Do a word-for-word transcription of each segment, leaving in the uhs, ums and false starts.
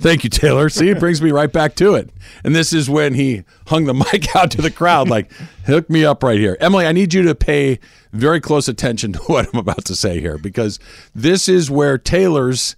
Thank you, Taylor. See, it brings me right back to it. And this is when he hung the mic out to the crowd, like, hook me up right here. Emily, I need you to pay very close attention to what I'm about to say here, because this is where Taylor's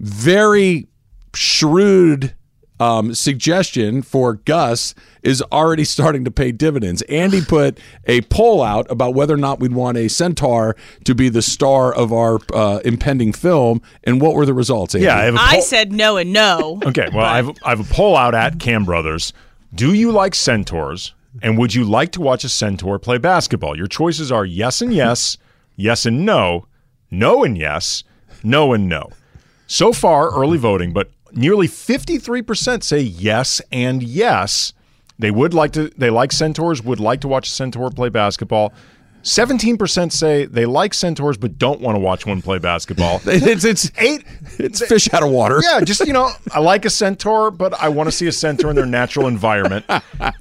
very shrewd Um, suggestion for Gus is already starting to pay dividends. Andy put a poll out about whether or not we'd want a centaur to be the star of our uh, impending film, and what were the results, Andy? Yeah, I, have a poll- I said no and no. Okay, well, I have, I have a poll out at Cam Brothers. Do you like centaurs, and would you like to watch a centaur play basketball? Your choices are yes and yes, yes and no, no and yes, no and no. So far, early voting, but nearly fifty-three percent say yes and yes. They would like to, they like centaurs, would like to watch a centaur play basketball. seventeen percent say they like centaurs but don't want to watch one play basketball. It's, it's eight. It's they, fish out of water. Yeah, just, you know, I like a centaur, but I want to see a centaur in their natural environment.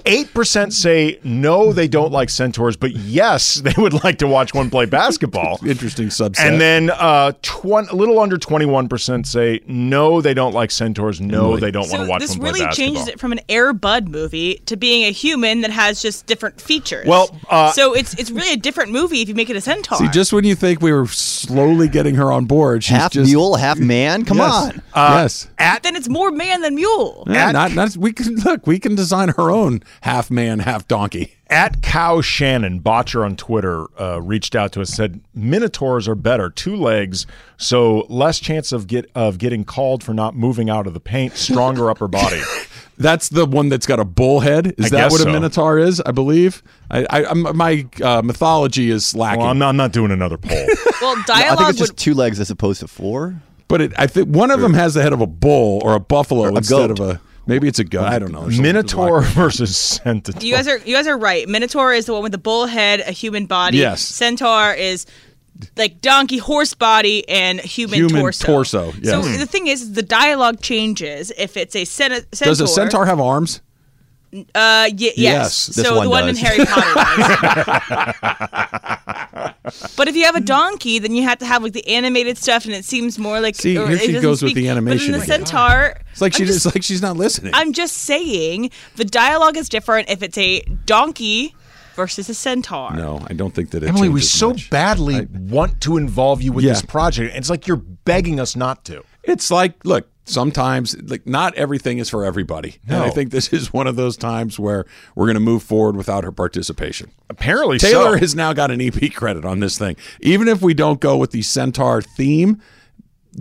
eight percent say no, they don't like centaurs, but yes, they would like to watch one play basketball. Interesting subset. And then uh, tw- a little under twenty-one percent say no, they don't like centaurs. No, they don't so want to watch one really play basketball. This really changes it from an Air Bud movie to being a human that has just different features. Well, uh, so it's it's really a different... different movie if you make it a centaur. See, just when you think we were slowly getting her on board, she's half just, mule, half man. Come yes. on, uh, yes. At, then it's more man than mule. Yeah, at, not, not, we can look. We can design her own half man, half donkey. At Cow Shannon Botcher on Twitter uh, reached out to us, said minotaurs are better, two legs, so less chance of get of getting called for not moving out of the paint, stronger upper body. That's the one that's got a bull head. Is I that what a so. Minotaur is? I believe. I, I, I my uh, mythology is slacking. Well, I'm not, I'm not doing another poll. Well, dialogue. No, I think it's just would... two legs as opposed to four. But it, I think one of them has the head of a bull or a buffalo or a instead goat. of a. Maybe it's a goat. I don't know. Minotaur versus centaur. You guys are you guys are right. Minotaur is the one with the bull head, a human body. Yes. Centaur is. Like donkey, horse body, and human, human torso. torso yes. So mm. the thing is, the dialogue changes if it's a cent- centaur. Does a centaur have arms? Uh, y- yes. yes. So one the one does. in Harry Potter. But if you have a donkey, then you have to have like the animated stuff, and it seems more like. See, or, here she goes speak, with the animation. But in the centaur, it's like she just, it's like she's not listening. I'm just saying the dialogue is different if it's a donkey versus a centaur. No, I don't think that it Emily, we so much. badly I, want to involve you with yeah. this project. It's like you're begging us not to. It's like, look, sometimes, like, not everything is for everybody. No. And I think this is one of those times where we're going to move forward without her participation. Apparently Taylor so. Taylor has now got an E P credit on this thing. Even if we don't go with the centaur theme,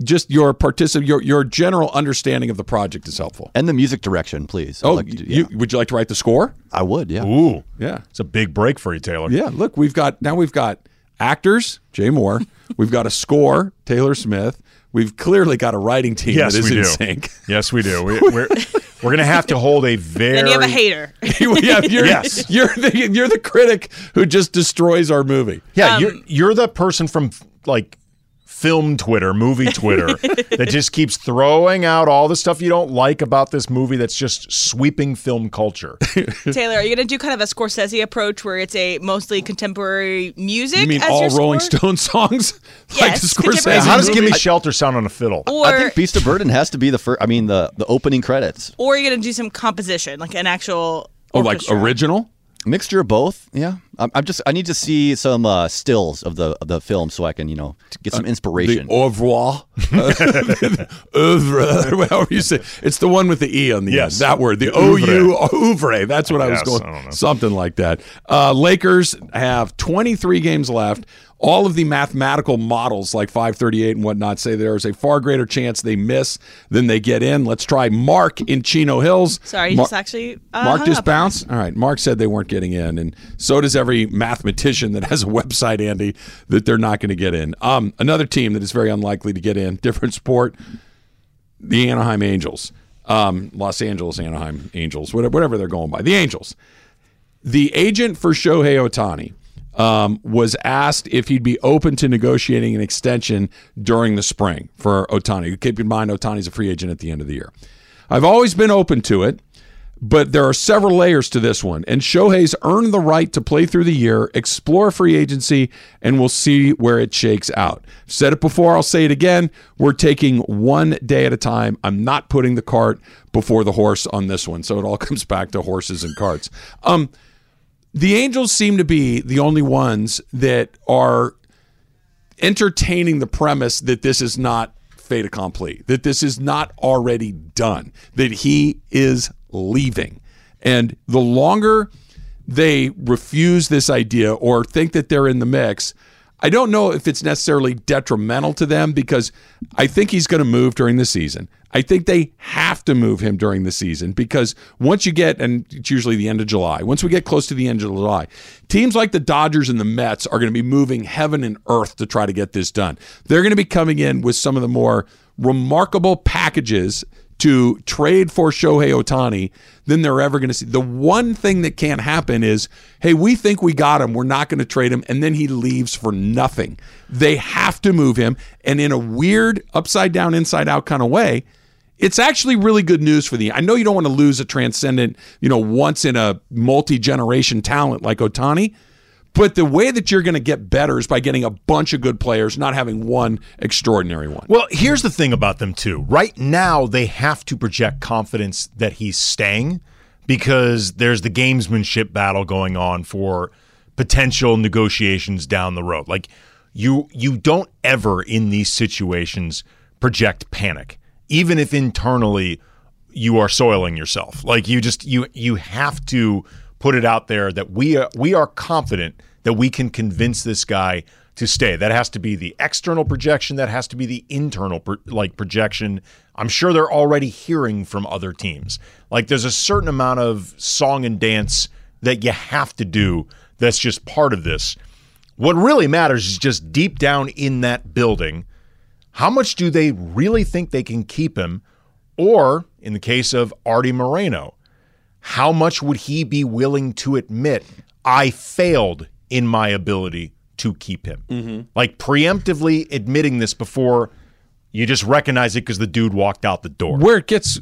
just your particip- your your general understanding of the project is helpful. And the music direction, please. Oh, like to, yeah. you, would you like to write the score? I would, yeah. Ooh. Yeah. It's a big break for you, Taylor. Yeah, look, we've got, now we've got actors, Jay Moore. We've got a score, Taylor Smith. We've clearly got a writing team yes, that is we in do. sync. Yes, we do. We, we're we're going to have to hold a very... Then you have a hater. yeah, you're, yes. You're the, you're the critic who just destroys our movie. Yeah, um, you're, you're the person from, like... film Twitter, movie Twitter, that just keeps throwing out all the stuff you don't like about this movie that's just sweeping film culture. Taylor, are you going to do kind of a Scorsese approach where it's a mostly contemporary music? You mean as all your Rolling Stone songs? Yes, like the Scorsese. How does Gimme Shelter sound on a fiddle? Or, I think Beast of Burden has to be the first, I mean, the, the opening credits. Or are you going to do some composition, like an actual orchestra? Oh, like original? Mixture of both, yeah. I'm, I'm just. I need to see some uh, stills of the of the film so I can, you know, get some inspiration. Uh, the au revoir, oeuvre, however you say. It's the one with the e on the yes. end. That word, the o u oeuvre. That's what I was yes, going. I something like that. Uh, Lakers have twenty-three games left. All of the mathematical models, like five thirty-eight and whatnot, say there is a far greater chance they miss than they get in. Let's try Mark in Chino Hills. Sorry, you Mar- just actually uh, Mark just bounced? All right, Mark said they weren't getting in, and so does every mathematician that has a website, Andy, that they're not going to get in. Um, another team that is very unlikely to get in, different sport, the Anaheim Angels. Um, Los Angeles, Anaheim Angels, whatever, whatever they're going by. The Angels. The agent for Shohei Ohtani Um, was asked if he'd be open to negotiating an extension during the spring for Ohtani. Keep in mind, Ohtani's a free agent at the end of the year. I've always been open to it, but there are several layers to this one, and Shohei's earned the right to play through the year, explore free agency, and we'll see where it shakes out. Said it before, I'll say it again. We're taking one day at a time. I'm not putting the cart before the horse on this one, so it all comes back to horses and carts. Um, the Angels seem to be the only ones that are entertaining the premise that this is not fait accompli, that this is not already done, that he is leaving. And the longer they refuse this idea or think that they're in the mix, I don't know if it's necessarily detrimental to them, because I think he's going to move during the season. I think they have to move him during the season, because once you get, and it's usually the end of July, once we get close to the end of July, teams like the Dodgers and the Mets are going to be moving heaven and earth to try to get this done. They're going to be coming in with some of the more remarkable packages to trade for Shohei Ohtani than they're ever going to see. The one thing that can't happen is, hey, we think we got him, we're not going to trade him, and then he leaves for nothing. They have to move him, and in a weird, upside-down, inside-out kind of way, it's actually really good news for the— I know you don't want to lose a transcendent, you know, once-in-a-multi-generation talent like Ohtani, but the way that you're going to get better is by getting a bunch of good players, not having one extraordinary one. Well, here's the thing about them, too. Right now, they have to project confidence that he's staying, because there's the gamesmanship battle going on for potential negotiations down the road. Like, you, you don't ever, in these situations, project panic, even if internally you are soiling yourself. Like, you just, you, you have to put it out there that we are, we are confident that we can convince this guy to stay. That has to be the external projection. That has to be the internal pro- like projection. I'm sure they're already hearing from other teams. Like, there's a certain amount of song and dance that you have to do. That's just part of this. What really matters is just deep down in that building, how much do they really think they can keep him? Or in the case of Artie Moreno, how much would he be willing to admit, I failed in my ability to keep him? Mm-hmm. Like, preemptively admitting this before you just recognize it because the dude walked out the door. Where it gets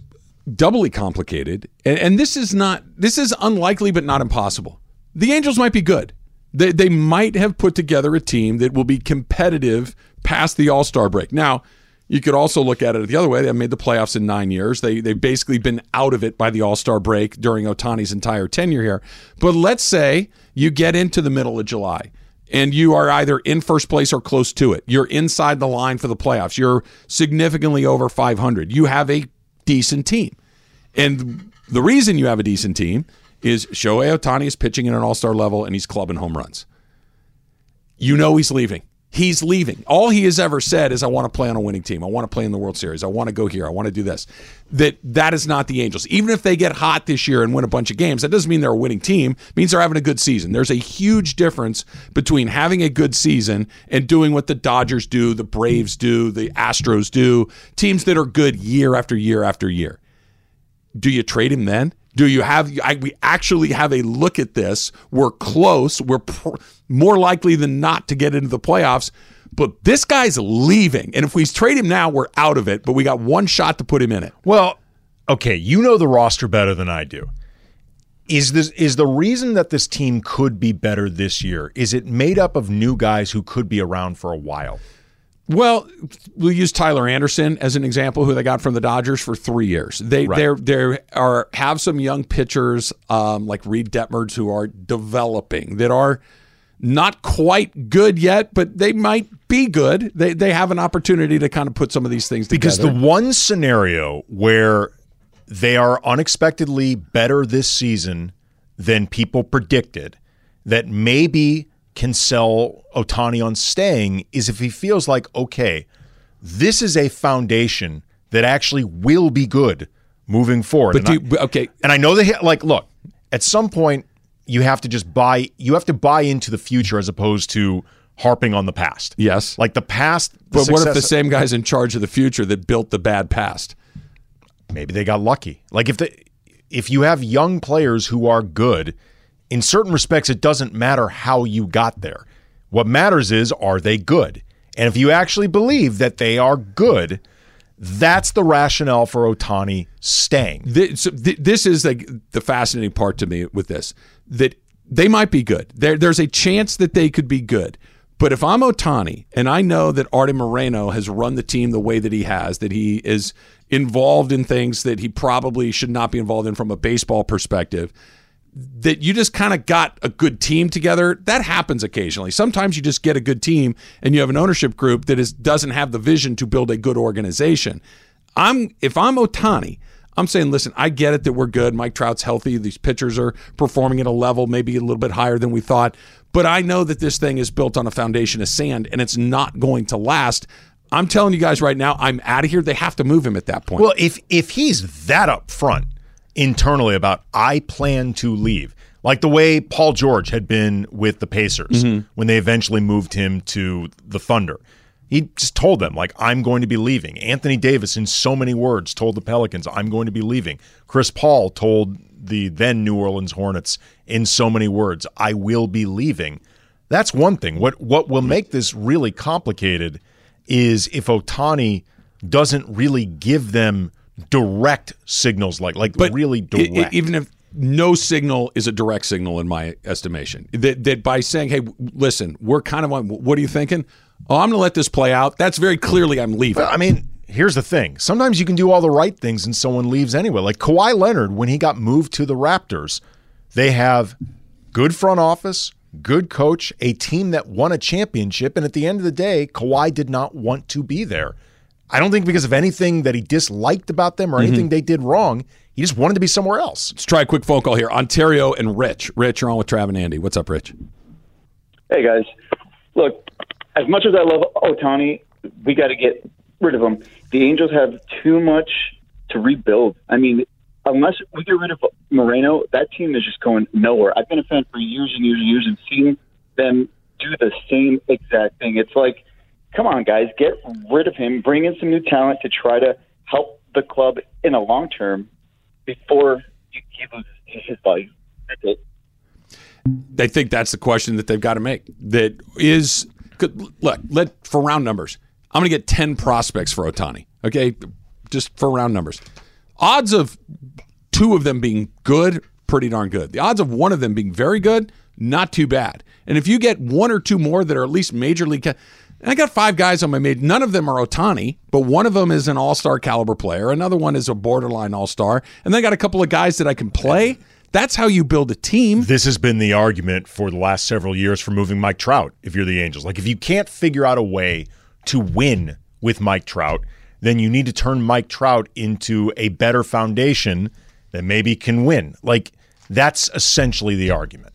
doubly complicated, and, and this is not, this is unlikely but not impossible. The Angels might be good. They, they might have put together a team that will be competitive past the All-Star break. Now, you could also look at it the other way. They made the playoffs in nine years. They, they've basically been out of it by the All-Star break during Ohtani's entire tenure here. But let's say you get into the middle of July and you are either in first place or close to it. You're inside the line for the playoffs. You're significantly over five hundred. You have a decent team. And the reason you have a decent team is Shohei Ohtani is pitching at an All-Star level and he's clubbing home runs. You know he's leaving. He's leaving. All he has ever said is, I want to play on a winning team. I want to play in the World Series. I want to go here. I want to do this. That that is not the Angels. Even if they get hot this year and win a bunch of games, that doesn't mean they're a winning team. It means they're having a good season. There's a huge difference between having a good season and doing what the Dodgers do, the Braves do, the Astros do, teams that are good year after year after year. Do you trade him then? Do you have, I, we actually have a look at this. We're close. We're pr- more likely than not to get into the playoffs. But this guy's leaving. And if we trade him now, we're out of it. But we got one shot to put him in it. Well, okay, you know the roster better than I do. Is this is the reason that this team could be better this year? Is it made up of new guys who could be around for a while? Well, we'll use Tyler Anderson as an example, who they got from the Dodgers for three years. They right. they are have some young pitchers um, like Reed Detmers who are developing, that are not quite good yet, but they might be good. They they have an opportunity to kind of put some of these things together. Because the one scenario where they are unexpectedly better this season than people predicted, that maybe can sell Ohtani on staying, is if he feels like, okay, this is a foundation that actually will be good moving forward. But and, do you, I, okay. and I know that, like, look, at some point you have to just buy, you have to buy into the future as opposed to harping on the past. Yes. Like the past. The but what if the same guy's in charge of the future that built the bad past? Maybe they got lucky. Like if the, if you have young players who are good, in certain respects, it doesn't matter how you got there. What matters is, are they good? And if you actually believe that they are good, That's the rationale for Ohtani staying. This, this is the, the fascinating part to me with this, that they might be good. There, there's a chance that they could be good. But if I'm Ohtani and I know that Artie Moreno has run the team the way that he has, that he is involved in things that he probably should not be involved in from a baseball perspective, that you just kind of got a good team together, that happens occasionally. Sometimes you just get a good team and you have an ownership group that is, doesn't have the vision to build a good organization. I'm if I'm Ohtani, I'm saying, listen, I get it that we're good. Mike Trout's healthy. These pitchers are performing at a level maybe a little bit higher than we thought. But I know that this thing is built on a foundation of sand, and it's not going to last. I'm telling you guys right now, I'm out of here. They have to move him at that point. Well, if if he's that upfront internally about, I plan to leave, like the way Paul George had been with the Pacers mm-hmm. when they eventually moved him to the Thunder. He just told them, like, I'm going to be leaving. Anthony Davis, in so many words, told the Pelicans, I'm going to be leaving. Chris Paul told the then New Orleans Hornets, in so many words, I will be leaving. That's one thing. What what will make this really complicated is if Ohtani doesn't really give them direct signals, like, like but really direct. It, even if no signal is a direct signal in my estimation, that, that by saying, hey, listen, we're kind of on, what are you thinking? Oh, I'm going to let this play out. That's very clearly I'm leaving. But, I mean, here's the thing. Sometimes you can do all the right things and someone leaves anyway. Like Kawhi Leonard, when he got moved to the Raptors, they have good front office, good coach, a team that won a championship, and at the end of the day, Kawhi did not want to be there. I don't think because of anything that he disliked about them or anything mm-hmm. they did wrong. He just wanted to be somewhere else. Let's try a quick phone call here. Ontario and Rich. Rich, you're on with Trav and Andy. What's up, Rich? Hey, guys. Look, as much as I love Ohtani, we got to get rid of him. The Angels have too much to rebuild. I mean, unless we get rid of Moreno, that team is just going nowhere. I've been a fan for years and years and years and seen them do the same exact thing. It's like, come on, guys, get rid of him. Bring in some new talent to try to help the club in the long term before he loses his value. That's it. I think that's the question that they've got to make. That is, look, let for round numbers, I'm going to get ten prospects for Ohtani, okay? Just for round numbers. Odds of two of them being good, pretty darn good. The odds of one of them being very good, not too bad. And if you get one or two more that are at least major league, and I got five guys on my made. None of them are Ohtani, but one of them is an all-star caliber player. Another one is a borderline all-star. And then I got a couple of guys that I can play. That's how you build a team. This has been the argument for the last several years for moving Mike Trout if you're the Angels. Like, if you can't figure out a way to win with Mike Trout, then you need to turn Mike Trout into a better foundation that maybe can win. Like, that's essentially the argument.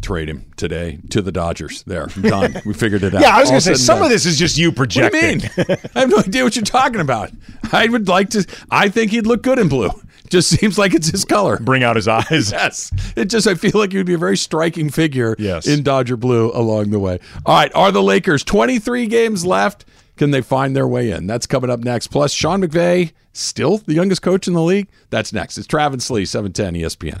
Trade him today to the Dodgers. There, I'm done. We figured it out. Yeah, I was going to say, some done. of this is just you projecting. What do you mean? I have no idea what you're talking about. I would like to, I think he'd look good in blue. Just seems like it's his color. Bring out his eyes. Yes. It just, I feel like he would be a very striking figure yes. in Dodger blue along the way. All right, are the Lakers twenty-three games left? Can they find their way in? That's coming up next. Plus, Sean McVay, still the youngest coach in the league? That's next. It's Travis Lee, seven ten E S P N.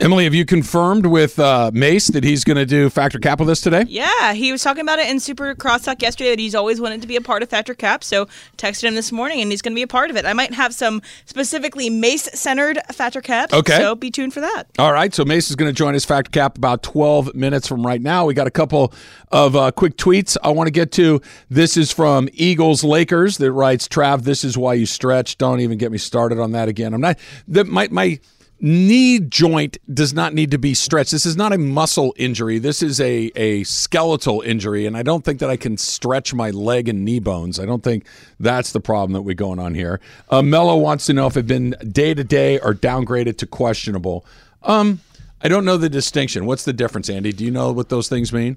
Emily, have you confirmed with uh, Mace that he's going to do Factor Cap with us today? Yeah, he was talking about it in Super Crosstalk yesterday that he's always wanted to be a part of Factor Cap, so texted him this morning, and he's going to be a part of it. I might have some specifically Mace-centered Factor Caps, okay. So be tuned for that. All right, so Mace is going to join us Factor Cap about twelve minutes from right now. We got a couple of uh, quick tweets I want to get to. This is from Eagles Lakers that writes, Trav, this is why you stretch. Don't even get me started on that again. I'm not that my my. Knee joint does not need to be stretched. This is not a muscle injury. This is a, a skeletal injury, and I don't think that I can stretch my leg and knee bones. I don't think that's the problem that we're going on here. Uh, Mello wants to know if it's been day-to-day or downgraded to questionable. Um, I don't know the distinction. What's the difference, Andy? Do you know what those things mean?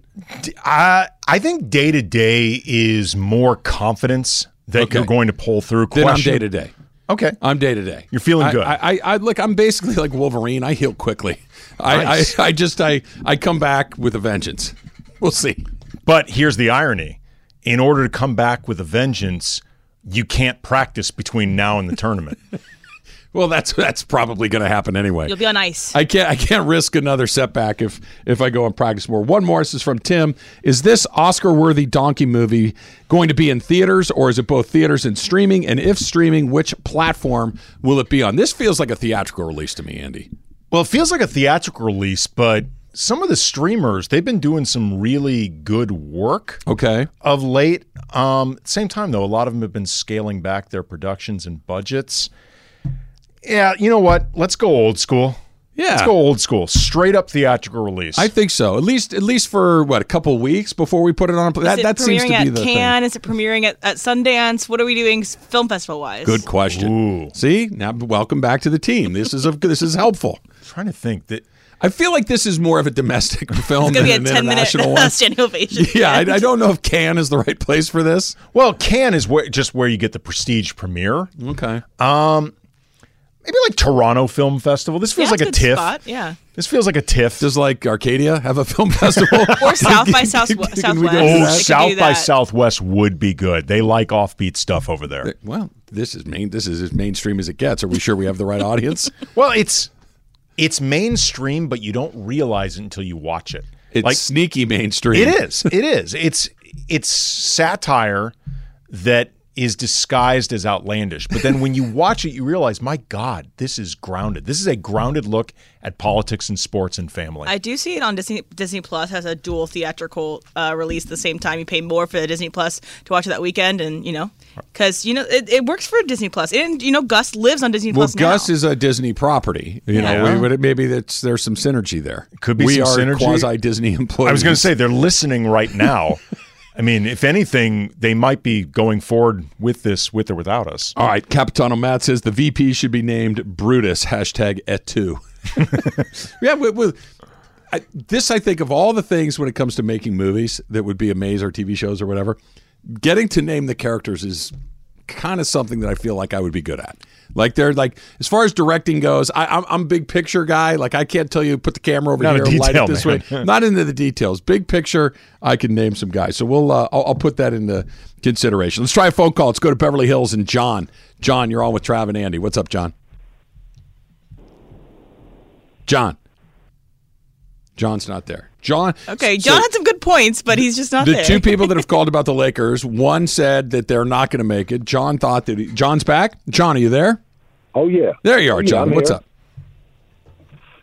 I, I think day-to-day is more confidence that okay. you're going to pull through. Question. Then I'm day-to-day. Okay. I'm day-to-day. You're feeling good. I, I, I look, I'm basically like Wolverine. I heal quickly. I, nice. I, I just, I, I come back with a vengeance. We'll see. But here's the irony. In order to come back with a vengeance, you can't practice between now and the tournament. Well, that's that's probably going to happen anyway. You'll be on ice. I can't I can't risk another setback if if I go and practice more. One more. This is from Tim. Is this Oscar-worthy donkey movie going to be in theaters, or is it both theaters and streaming? And if streaming, which platform will it be on? This feels like a theatrical release to me, Andy. Well, it feels like a theatrical release, but some of the streamers, they've been doing some really good work okay. of late. Um, at the same time, though, a lot of them have been scaling back their productions and budgets. Yeah, you know what? Let's go old school. Yeah. Let's go old school. Straight up theatrical release. I think so. At least at least for, what, a couple weeks before we put it on? That, that seems to be the Cannes? Thing. Is it premiering at Cannes? Is it premiering at Sundance? What are we doing film festival-wise? Good question. Ooh. See? Now, welcome back to the team. This is a, this is helpful. I'm trying to think that... I feel like this is more of a domestic film than an international one. It's going to be a ten-minute standing ovation. Yeah, I, I don't know if Cannes is the right place for this. Well, Cannes is where, just where you get the prestige premiere. Okay. Um... Maybe like Toronto Film Festival. This feels yeah, like a, a TIFF. Spot. Yeah. This feels like a TIFF. Does like Arcadia have a film festival? Or South by South, can, Southwest. Oh, they South by Southwest would be good. They like offbeat stuff over there. Well, this is main. This is as mainstream as it gets. Are we sure we have the right audience? Well, it's it's mainstream, but you don't realize it until you watch it. It's like, sneaky mainstream. It is. It is. It's it's satire that. Is disguised as outlandish. But then when you watch it, you realize, my God, this is grounded. This is a grounded look at politics and sports and family. I do see it on Disney. Disney Plus has a dual theatrical uh, release at the same time. You pay more for the Disney Plus to watch it that weekend. And, you know, because, you know, it, it works for Disney Plus. And, you know, Gus lives on Disney well, Plus now. Well, Gus is a Disney property. You yeah. know, we, maybe that's, there's some synergy there. Could be we some synergy. We are quasi-Disney employees. I was going to say, they're listening right now. I mean, if anything, they might be going forward with this with or without us. All right. Capitano Matt says the V P should be named Brutus, hashtag et tu. yeah, we, we, I, this, I think, of all the things when it comes to making movies that would be a maze or T V shows or whatever, getting to name the characters is kind of something that I feel like I would be good at. Like, they're like, as far as directing goes, I, I'm, I'm a big picture guy. Like, I can't tell you, put the camera over Not here detail, and light it this man. way. Not into the details. Big picture, I can name some guys. So we'll, uh, I'll, I'll put that into consideration. Let's try a phone call. Let's go to Beverly Hills and John. John, you're on with Trav and Andy. What's up, John? John. John's not there. John. Okay, John so had some good points, but he's just not the there. The two people that have called about the Lakers, one said that they're not going to make it. John thought that he, John's back. John, are you there? Oh, yeah. There you are, yeah, John. I'm What's here. up?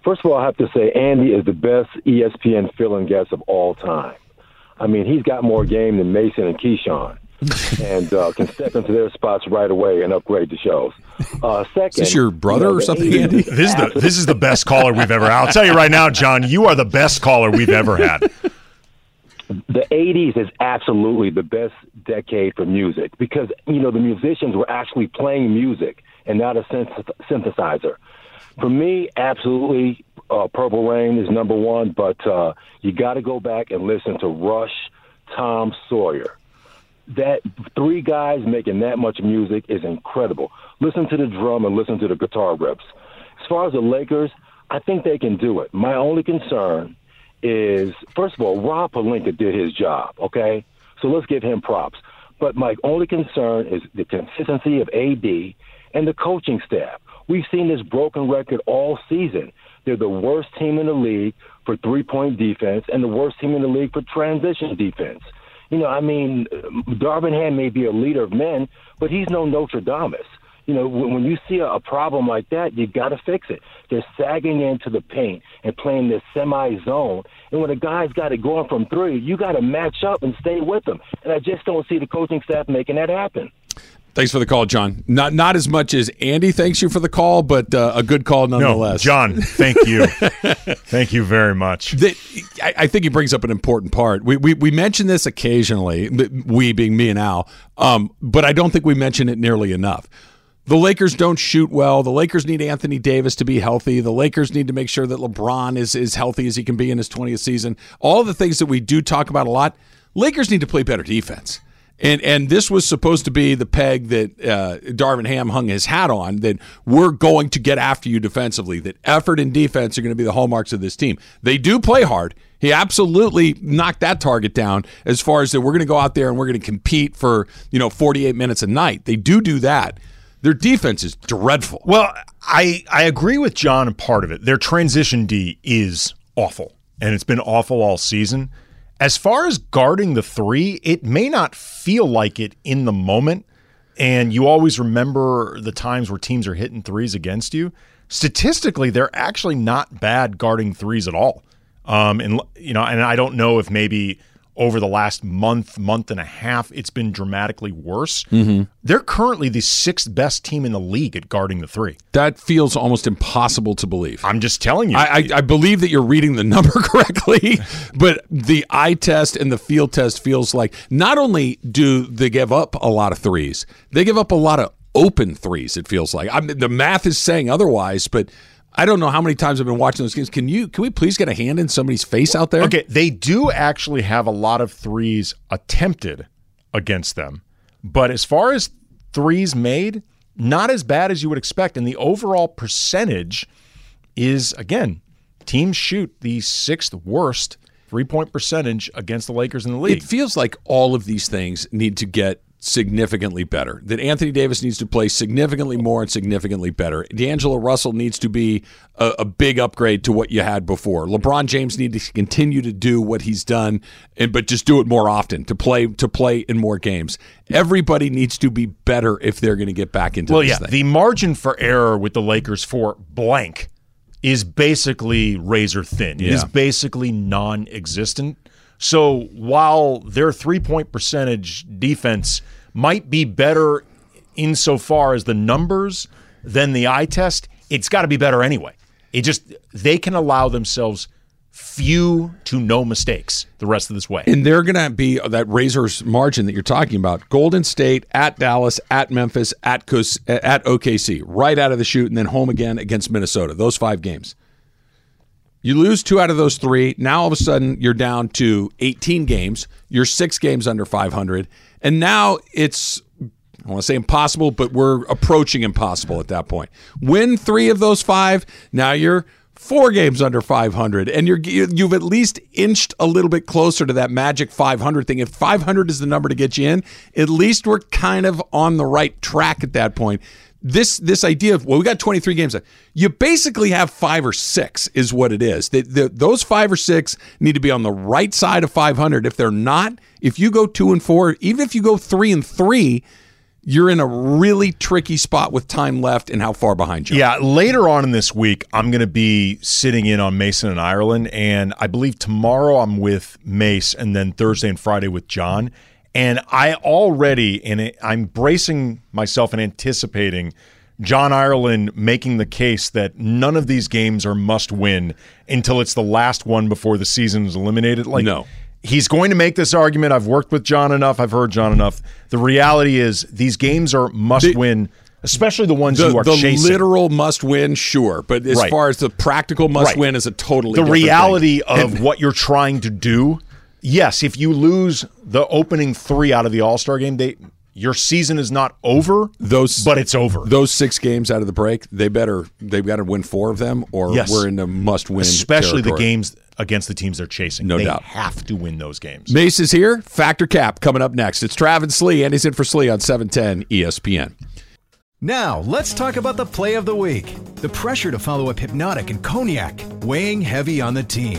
First of all, I have to say Andy is the best E S P N fill-in guest of all time. I mean, he's got more game than Mason and Keyshawn and uh, can step into their spots right away and upgrade the shows. Uh, second, is this your brother you know, or something, Andy? This is, the, this is the best caller we've ever had. I'll tell you right now, John, you are the best caller we've ever had. The eighties is absolutely the best decade for music because, you know, the musicians were actually playing music and not a synthesizer. For me, absolutely, uh, Purple Rain is number one, but uh, you got to go back and listen to Rush, Tom Sawyer. That three guys making that much music is incredible. Listen to the drum and listen to the guitar riffs. As far as the Lakers, I think they can do it. My only concern is, first of all, Rob Pelinka did his job, okay? So let's give him props. But my only concern is the consistency of A D and the coaching staff. We've seen this broken record all season. They're the worst team in the league for three-point defense and the worst team in the league for transition defense. You know, I mean, Darvin Ham may be a leader of men, but he's no Notre Dame. You know, when you see a problem like that, you got to fix it. They're sagging into the paint and playing this semi-zone. And when a guy's got it going from three, you got to match up and stay with them. And I just don't see the coaching staff making that happen. Thanks for the call, John. Not not as much as Andy thanks you for the call, but uh, a good call nonetheless. No, John, thank you. Thank you very much. The, I, I think he brings up an important part. We we, we mention this occasionally, we being me and Al, um, but I don't think we mention it nearly enough. The Lakers don't shoot well. The Lakers need Anthony Davis to be healthy. The Lakers need to make sure that LeBron is as healthy as he can be in his twentieth season. All the things that we do talk about a lot, Lakers need to play better defense. And and this was supposed to be the peg that uh, Darvin Ham hung his hat on, that we're going to get after you defensively, that effort and defense are going to be the hallmarks of this team. They do play hard. He absolutely knocked that target down as far as that we're going to go out there and we're going to compete for, you know, forty-eight minutes a night. They do do that. Their defense is dreadful. Well, I, I agree with John on part of it. Their transition D is awful, and it's been awful all season. As far as guarding the three, it may not feel like it in the moment, and you always remember the times where teams are hitting threes against you. Statistically, they're actually not bad guarding threes at all. Um, and you know, and I don't know if maybe over the last month, month and a half, it's been dramatically worse. Mm-hmm. They're currently the sixth best team in the league at guarding the three. That feels almost impossible to believe. I'm just telling you. I, I, I believe that you're reading the number correctly, but the eye test and the field test feels like not only do they give up a lot of threes, they give up a lot of open threes, it feels like. I mean, the math is saying otherwise, but I don't know how many times I've been watching those games. Can you? Can we please get a hand in somebody's face out there? Okay, they do actually have a lot of threes attempted against them. But as far as threes made, not as bad as you would expect. And the overall percentage is, again, teams shoot the sixth worst three-point percentage against the Lakers in the league. It feels like all of these things need to get significantly better, that Anthony Davis needs to play significantly more and significantly better. D'Angelo Russell needs to be a, a big upgrade to what you had before. LeBron James needs to continue to do what he's done, and but just do it more often, to play to play in more games. Everybody needs to be better if they're going to get back into well, this yeah, thing. The margin for error with the Lakers for blank is basically razor thin. Yeah. It is basically non-existent. So while their three-point percentage defense might be better insofar as the numbers than the eye test, it's got to be better anyway. It just they can allow themselves few to no mistakes the rest of this way. And they're going to be that razor's margin that you're talking about. Golden State, at Dallas, at Memphis, at at O K C, right out of the chute, and then home again against Minnesota. Those five games. You lose two out of those three. Now, all of a sudden, you're down to eighteen games. You're six games under five hundred. And now it's, I don't want to say impossible, but we're approaching impossible at that point. Win three of those five. Now you're four games under five hundred. And you're, you've at least inched a little bit closer to that magic five hundred thing. If five hundred is the number to get you in, at least we're kind of on the right track at that point. This this idea of, well, we got twenty-three games left. You basically have five or six is what it is. The, the, those five or six need to be on the right side of five hundred. If they're not, if you go two and four, even if you go three and three, you're in a really tricky spot with time left and how far behind you are. Yeah, later on in this week, I'm going to be sitting in on Mason and Ireland, and I believe tomorrow I'm with Mace, and then Thursday and Friday with John. And I already, and I'm bracing myself and anticipating John Ireland making the case that none of these games are must win until it's the last one before the season is eliminated. Like, no. He's going to make this argument. I've worked with John enough. I've heard John enough. The reality is these games are must the, win, especially the ones the, you are the chasing. The literal must win, sure. But as right. far as the practical must right. win is a totally the different The reality thing. Of and, what you're trying to do. Yes, if you lose the opening three out of the All-Star game, they, your season is not over, those, but it's over. Those six games out of the break, they better, they've got to win four of them or yes. we're in a must-win Especially territory. The games against the teams they're chasing. No they doubt. They have to win those games. Mace is here. Factor Cap coming up next. It's Travis Slee, and he's in for Slee on seven ten E S P N. Now, let's talk about the play of the week. The pressure to follow up Hypnotic and Cognac, weighing heavy on the team.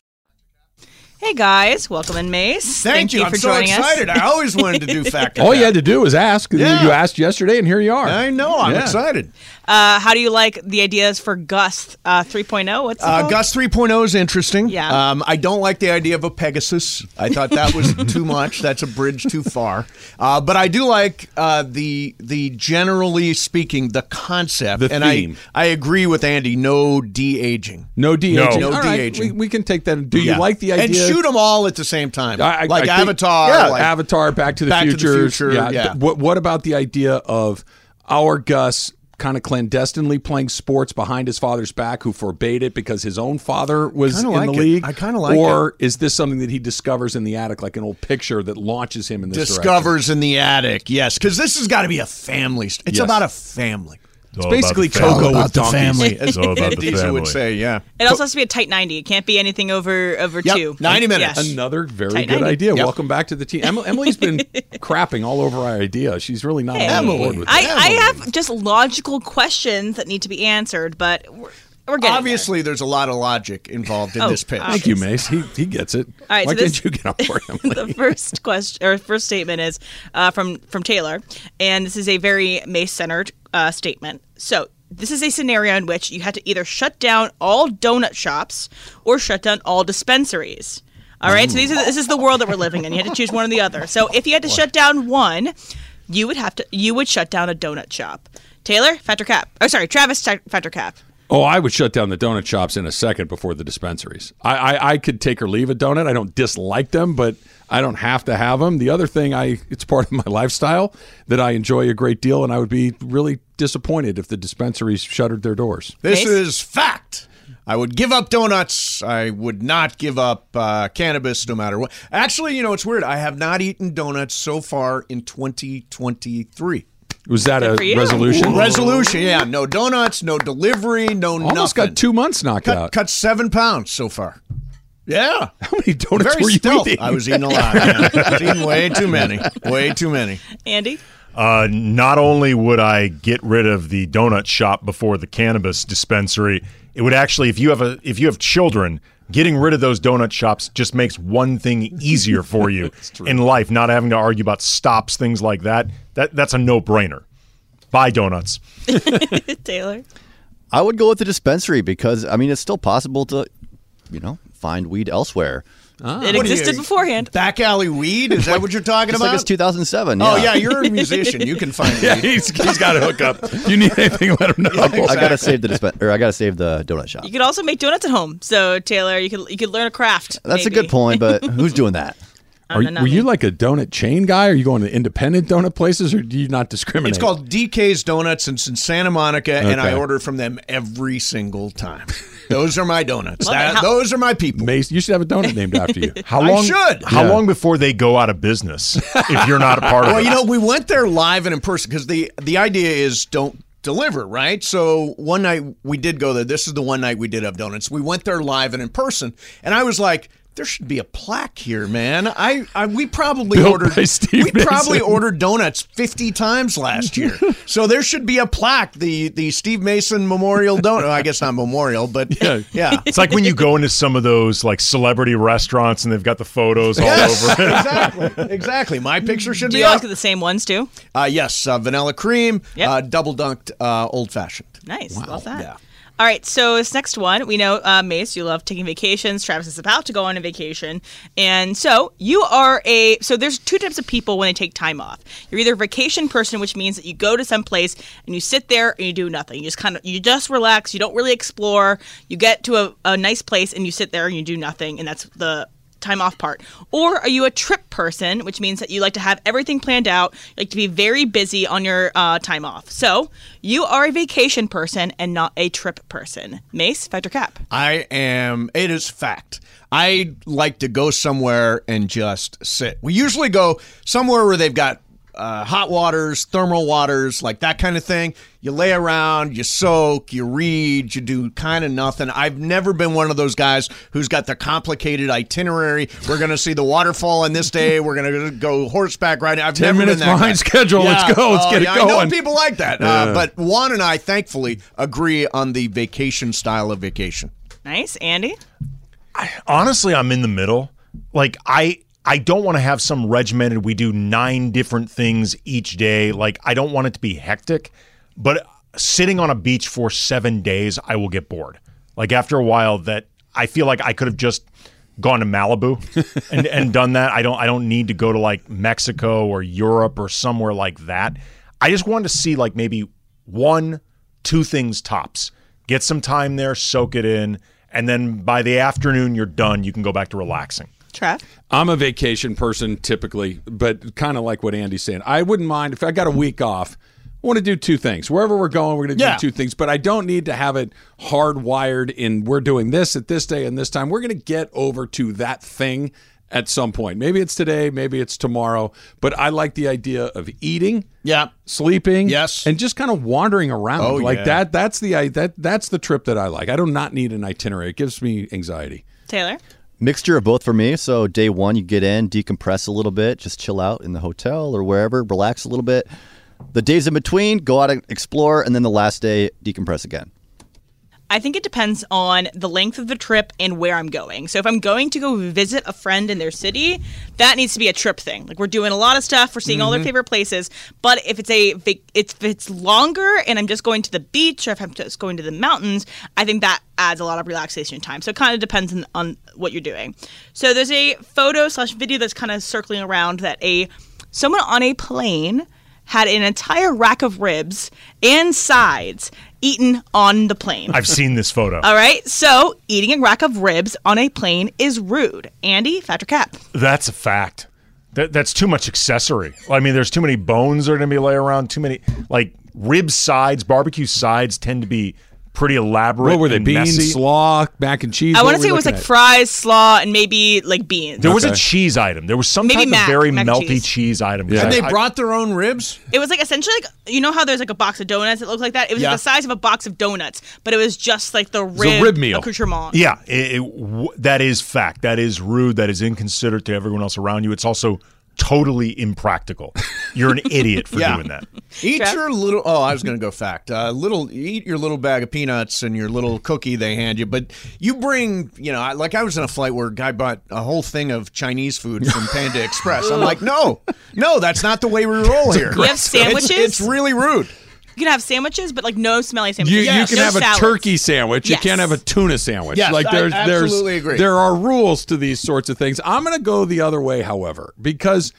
Hey guys, welcome in, Mace. Thank, Thank you. you for I'm so joining excited. Us. I always wanted to do Fact or All Fact. You had to do was ask. Yeah. You asked yesterday, and here you are. I know. I'm yeah. excited. Uh, how do you like the ideas for Gust uh, three point oh? What's uh, Gust three point oh is interesting. Yeah. Um, I don't like the idea of a Pegasus. I thought that was too much. That's a bridge too far. Uh, but I do like uh, the the generally speaking the concept. The and theme. I I agree with Andy. No de-aging. No de-aging. No, no right, de-aging. We, we can take that. Do yeah. you like the idea? And shoot them all at the same time, I, I, like I Avatar, think, yeah, like Avatar, Back to the Back Future. To the future yeah. Yeah. What, what about the idea of our Gus kind of clandestinely playing sports behind his father's back, who forbade it because his own father was in like the it. league? I kind of like or it. Or is this something that he discovers in the attic, like an old picture that launches him in this Discovers direction? in the attic, yes, because this has got to be a family. St- it's yes. about a family. It's, it's basically Coco with the family, as Deezy would say, yeah. It also has to be a tight ninety. It can't be anything over over yep, two. ninety minutes. Yes. Another very tight good ninety. Idea. Yep. Welcome back to the team. Emily's been crapping all over our idea. She's really not hey, on Emily. board with I, Emily. I have just logical questions that need to be answered, but we're, we're getting Obviously, there. there's a lot of logic involved in oh, this pitch. Obviously. Thank you, Mace. He, he gets it. All right, Why so this, can't you get on board, Emily? The first, question, or first statement is uh, from, from Taylor, and this is a very Mace-centered Uh, statement. So this is a scenario in which you had to either shut down all donut shops or shut down all dispensaries. All right. So these are the, this is the world that we're living in. You had to choose one or the other. So if you had to shut down one, you would have to you would shut down a donut shop. Taylor, Factor Cap. Oh, sorry, Travis, Factor Cap. Oh, I would shut down the donut shops in a second before the dispensaries. I, I, I could take or leave a donut. I don't dislike them, but I don't have to have them. The other thing, I it's part of my lifestyle that I enjoy a great deal, and I would be really disappointed if the dispensaries shuttered their doors. This is fact. I would give up donuts. I would not give up uh, cannabis no matter what. Actually, you know, it's weird. I have not eaten donuts so far in twenty twenty-three. Was that a resolution? Ooh. Resolution, yeah. No donuts, no delivery, no Almost nothing. Almost got two months knocked cut, out. Cut seven pounds so far. Yeah. How many donuts Very were you stealth. eating? I was eating a lot. Yeah. I was eating way too many. Way too many. Andy? Uh, not only would I get rid of the donut shop before the cannabis dispensary, it would actually, if you have a, if you have children, getting rid of those donut shops just makes one thing easier for you in life, not having to argue about stops, things like that. That That's a no-brainer. Buy donuts. Taylor? I would go with the dispensary because, I mean, it's still possible to, you know, find weed elsewhere. Ah. It existed you, beforehand. Back alley weed? Is that what you're talking about? Like it's two thousand seven. Yeah. Oh, yeah, you're a musician. You can find yeah, weed. He's, he's got a hookup. You need anything, let him know. Yeah, exactly. I gotta save the disp- or I gotta save the donut shop. You could also make donuts at home. So, Taylor, you could you could learn a craft. That's maybe. a good point, but who's doing that? Are, were you like a donut chain guy? Are you going to independent donut places, or do you not discriminate? It's called D K's Donuts, and it's in Santa Monica, okay. and I order from them every single time. Those are my donuts. That, how- those are my people. Mace, you should have a donut named after you. How long, I should. How yeah. long before they go out of business if you're not a part of it? Well, you know, we went there live and in person because the, the idea is don't deliver, right? So one night we did go there. This is the one night we did have donuts. We went there live and in person, and I was like, there should be a plaque here, man. I, I we probably Built ordered we Mason. probably ordered donuts fifty times last year. So there should be a plaque, the the Steve Mason Memorial Donut. I guess not memorial, but yeah. yeah. It's like when you go into some of those like celebrity restaurants and they've got the photos all yes, over it. Exactly. Exactly. My picture should Do be Do you like the same ones too? Uh yes, uh, vanilla cream, yep. uh double dunked uh old fashioned. Nice. Wow. Love that. Yeah. All right, so this next one, we know, uh, Mace, you love taking vacations. Travis is about to go on a vacation. And so you are a, so there's two types of people when they take time off. You're either a vacation person, which means that you go to some place and you sit there and you do nothing. You just kind of, you just relax. You don't really explore. You get to a, a nice place and you sit there and you do nothing. And that's the time off part. Or are you a trip person, which means that you like to have everything planned out, you like to be very busy on your uh, time off. So you are a vacation person and not a trip person. Mace, fact or cap? I am, it is fact. I like to go somewhere and just sit. We usually go somewhere where they've got uh, hot waters, thermal waters, like that kind of thing. You lay around, you soak, you read, you do kind of nothing. I've never been one of those guys who's got the complicated itinerary. We're going to see the waterfall on this day. We're going to go horseback riding. I've Ten never minutes been that behind guy. Schedule. Yeah. Let's go. Let's uh, get yeah, it going. I know people like that. Yeah. Uh, but Juan and I, thankfully, agree on the vacation style of vacation. Nice. Andy? I, honestly, I'm in the middle. Like, I... I don't want to have some regimented, we do nine different things each day. Like, I don't want it to be hectic, but sitting on a beach for seven days, I will get bored. Like, after a while, that I feel like I could have just gone to Malibu and, and done that. I don't I don't need to go to, like, Mexico or Europe or somewhere like that. I just wanted to see, like, maybe one, two things tops. Get some time there, soak it in, and then by the afternoon, you're done. You can go back to relaxing. Trev? I'm a vacation person typically, but kind of like what Andy's saying. I wouldn't mind if I got a week off. I want to do two things. Wherever we're going, we're going to yeah. do two things, but I don't need to have it hardwired in we're doing this at this day and this time. We're going to get over to that thing at some point. Maybe it's today, maybe it's tomorrow, but I like the idea of eating, yeah, sleeping, yes, and just kind of wandering around. Oh, like yeah. that that's the that that's the trip that I like. I do not need an itinerary. It gives me anxiety. Taylor? Mixture of both for me. So day one, you get in, decompress a little bit, just chill out in the hotel or wherever, relax a little bit. The days in between, go out and explore, and then the last day, decompress again. I think it depends on the length of the trip and where I'm going. So if I'm going to go visit a friend in their city, that needs to be a trip thing. Like, we're doing a lot of stuff. We're seeing mm-hmm. all their favorite places. But if it's a if it's longer and I'm just going to the beach or if I'm just going to the mountains, I think that adds a lot of relaxation time. So it kind of depends on, on what you're doing. So there's a photo slash video that's kind of circling around that a someone on a plane had an entire rack of ribs and sides eaten on the plane. I've seen this photo. All right. So eating a rack of ribs on a plane is rude. Andy, fact or cap? That's a fact. That, that's too much accessory. I mean, there's too many bones that are going to be laid around. Too many, like, rib sides, barbecue sides tend to be pretty elaborate. What were they? And beans, messy. Slaw, mac and cheese? I want to say it was like at? fries, slaw, and maybe like beans. There okay. was a cheese item. There was some maybe type mac, of very melty cheese. cheese item. Yeah. And they I, brought their own ribs? It was like essentially like, you know how there's like a box of donuts that looked like that? It was yeah. like the size of a box of donuts, but it was just like the rib, the rib meal. Accoutrement. Yeah, it, it, w- that is fact. That is rude. That is inconsiderate to everyone else around you. It's also totally impractical. You're an idiot for yeah. doing that. Eat Trev? your little. Oh, I was going to go fact. Uh, little. Eat your little bag of peanuts and your little cookie they hand you. But you bring. You know, like I was in a flight where a guy bought a whole thing of Chinese food from Panda Express. I'm like, no, no, that's not the way we roll here. You have sandwiches. It's, it's really rude. You can have sandwiches, but like no smelly sandwiches. You, yes. you can no have salads. a turkey sandwich. Yes. You can't have a tuna sandwich. Yes, like there's, I absolutely there's, agree. There are rules to these sorts of things. I'm going to go the other way, however, because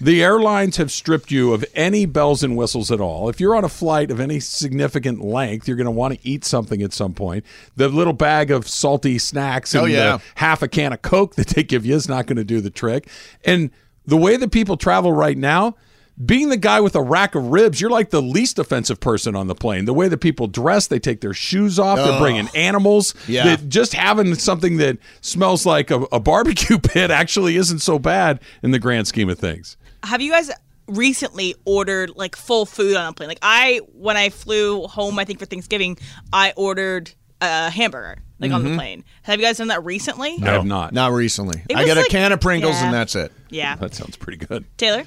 the airlines have stripped you of any bells and whistles at all. If you're on a flight of any significant length, you're going to want to eat something at some point. The little bag of salty snacks and oh, yeah. the half a can of Coke that they give you is not going to do the trick. And the way that people travel right now, being the guy with a rack of ribs, you're like the least offensive person on the plane. The way that people dress, they take their shoes off, oh. they're bringing animals. Yeah. Just having something that smells like a, a barbecue pit actually isn't so bad in the grand scheme of things. Have you guys recently ordered like full food on a plane? Like I, when I flew home, I think for Thanksgiving, I ordered a hamburger. Like mm-hmm. on the plane. Have you guys done that recently? No. I have not. Not recently. I got like, a can of Pringles yeah. and that's it. Yeah. That sounds pretty good. Taylor?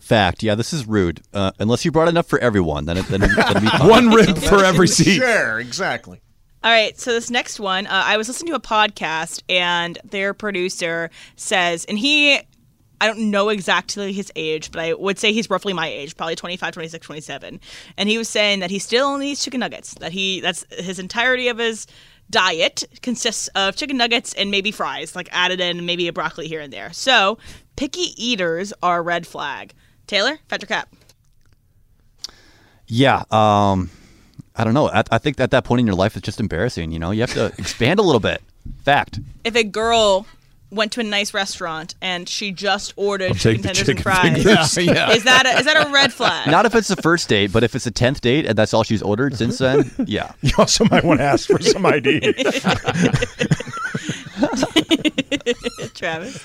Fact. Yeah, this is rude. Uh, unless you brought enough for everyone, then it, then, then one rib for every seat. Sure, exactly. All right, so this next one, uh, I was listening to a podcast, and their producer says, and he I don't know exactly his age, but I would say he's roughly my age, probably twenty-five, twenty-six, twenty-seven. And he was saying that he still only eats chicken nuggets, that he that's his entirety of his diet consists of chicken nuggets and maybe fries, like added in maybe a broccoli here and there. So picky eaters are a red flag. Taylor, fetch your cap. Yeah, um, I don't know. I, I think at that point in your life, it's just embarrassing. You know, you have to expand a little bit. Fact. If a girl went to a nice restaurant and she just ordered chicken tenders chicken and fries, yeah, yeah. is that a, is that a red flag? Not if it's the first date, but if it's the tenth date and that's all she's ordered since then, yeah. You also might want to ask for some I D. Travis?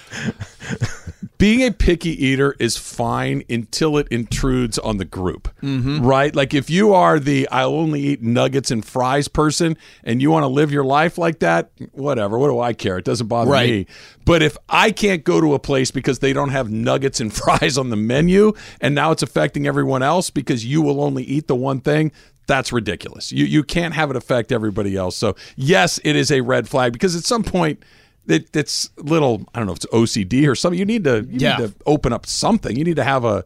Being a picky eater is fine until it intrudes on the group, mm-hmm. right? Like if you are the I only eat nuggets and fries person and you want to live your life like that, whatever. What do I care? It doesn't bother right. me. But if I can't go to a place because they don't have nuggets and fries on the menu and now it's affecting everyone else because you will only eat the one thing, that's ridiculous. You, you can't have it affect everybody else. So yes, it is a red flag because at some point – It, it's little, I don't know if it's O C D or something. You need to you yeah. need to open up something. You need to have a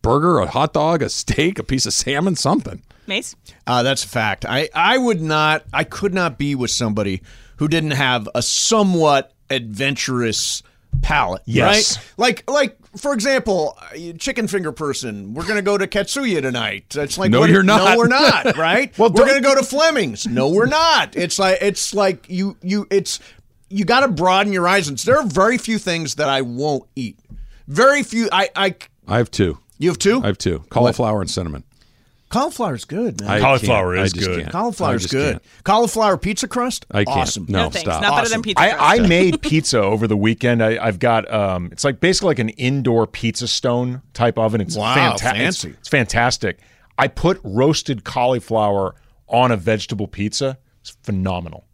burger, a hot dog, a steak, a piece of salmon, something. Mace? Uh, that's a fact. I, I would not, I could not be with somebody who didn't have a somewhat adventurous palate. Yes. Right? Like, like for example, chicken finger person, we're going to go to Katsuya tonight. It's like, no, what, you're not. No, we're not, right? Well, we're going to go to Fleming's. No, we're not. It's like, it's like you, you, it's... You got to broaden your horizons. There are very few things that I won't eat. Very few. I I, I have two. You have two? I have two. Cauliflower what? and cinnamon. Cauliflower's good, man. I Cauliflower can't. is good. Can't. Cauliflower's good. Can't. Cauliflower pizza crust? I can't. Awesome. No, no thanks. Stop. Not awesome. Better than pizza crust. I, I made pizza over the weekend. I, I've got, um, it's like basically like an indoor pizza stone type oven. It's wow, fanta- fancy. It's, it's fantastic. I put roasted cauliflower on a vegetable pizza. It's phenomenal.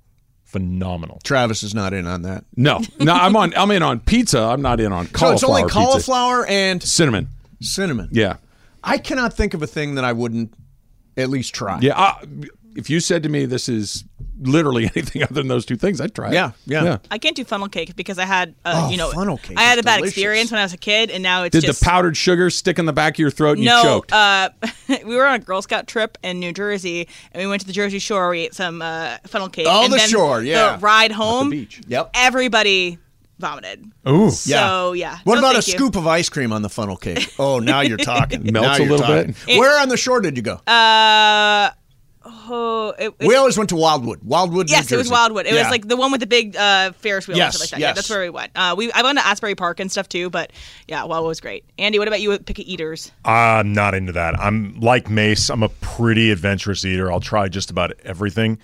Phenomenal. Travis is not in on that. No, no, I'm on. I'm in on pizza. I'm not in on cauliflower. So it's only cauliflower pizza. and cinnamon. Cinnamon. Yeah, I cannot think of a thing that I wouldn't at least try. Yeah, I, if you said to me this is literally anything other than those two things, I'd try it. Yeah, yeah, yeah. I can't do funnel cake because I had, uh, oh, you know, funnel cake I had a bad delicious. experience when I was a kid, and now it's did just... the powdered sugar stick in the back of your throat and no, you choked? No, uh, we were on a Girl Scout trip in New Jersey, and we went to the Jersey Shore. We ate some uh, funnel cake. Oh, and the then shore, yeah. The ride home, the beach. Yep. Everybody vomited. Ooh, so yeah. yeah. What no, about a scoop you. of ice cream on the funnel cake? Oh, now you're talking. Melts now a little talking. bit. It, Where on the shore did you go? Uh. Oh, it, we always went to Wildwood. Wildwood, yes, New Jersey. It was Wildwood. It yeah. was like the one with the big uh, Ferris wheel yes, and stuff like that. Yes. Yeah, that's where we went. Uh, we I went to Asbury Park and stuff too, but yeah, Wildwood was great. Andy, what about you with picky eaters? I'm not into that. I'm like Mace. I'm a pretty adventurous eater. I'll try just about everything.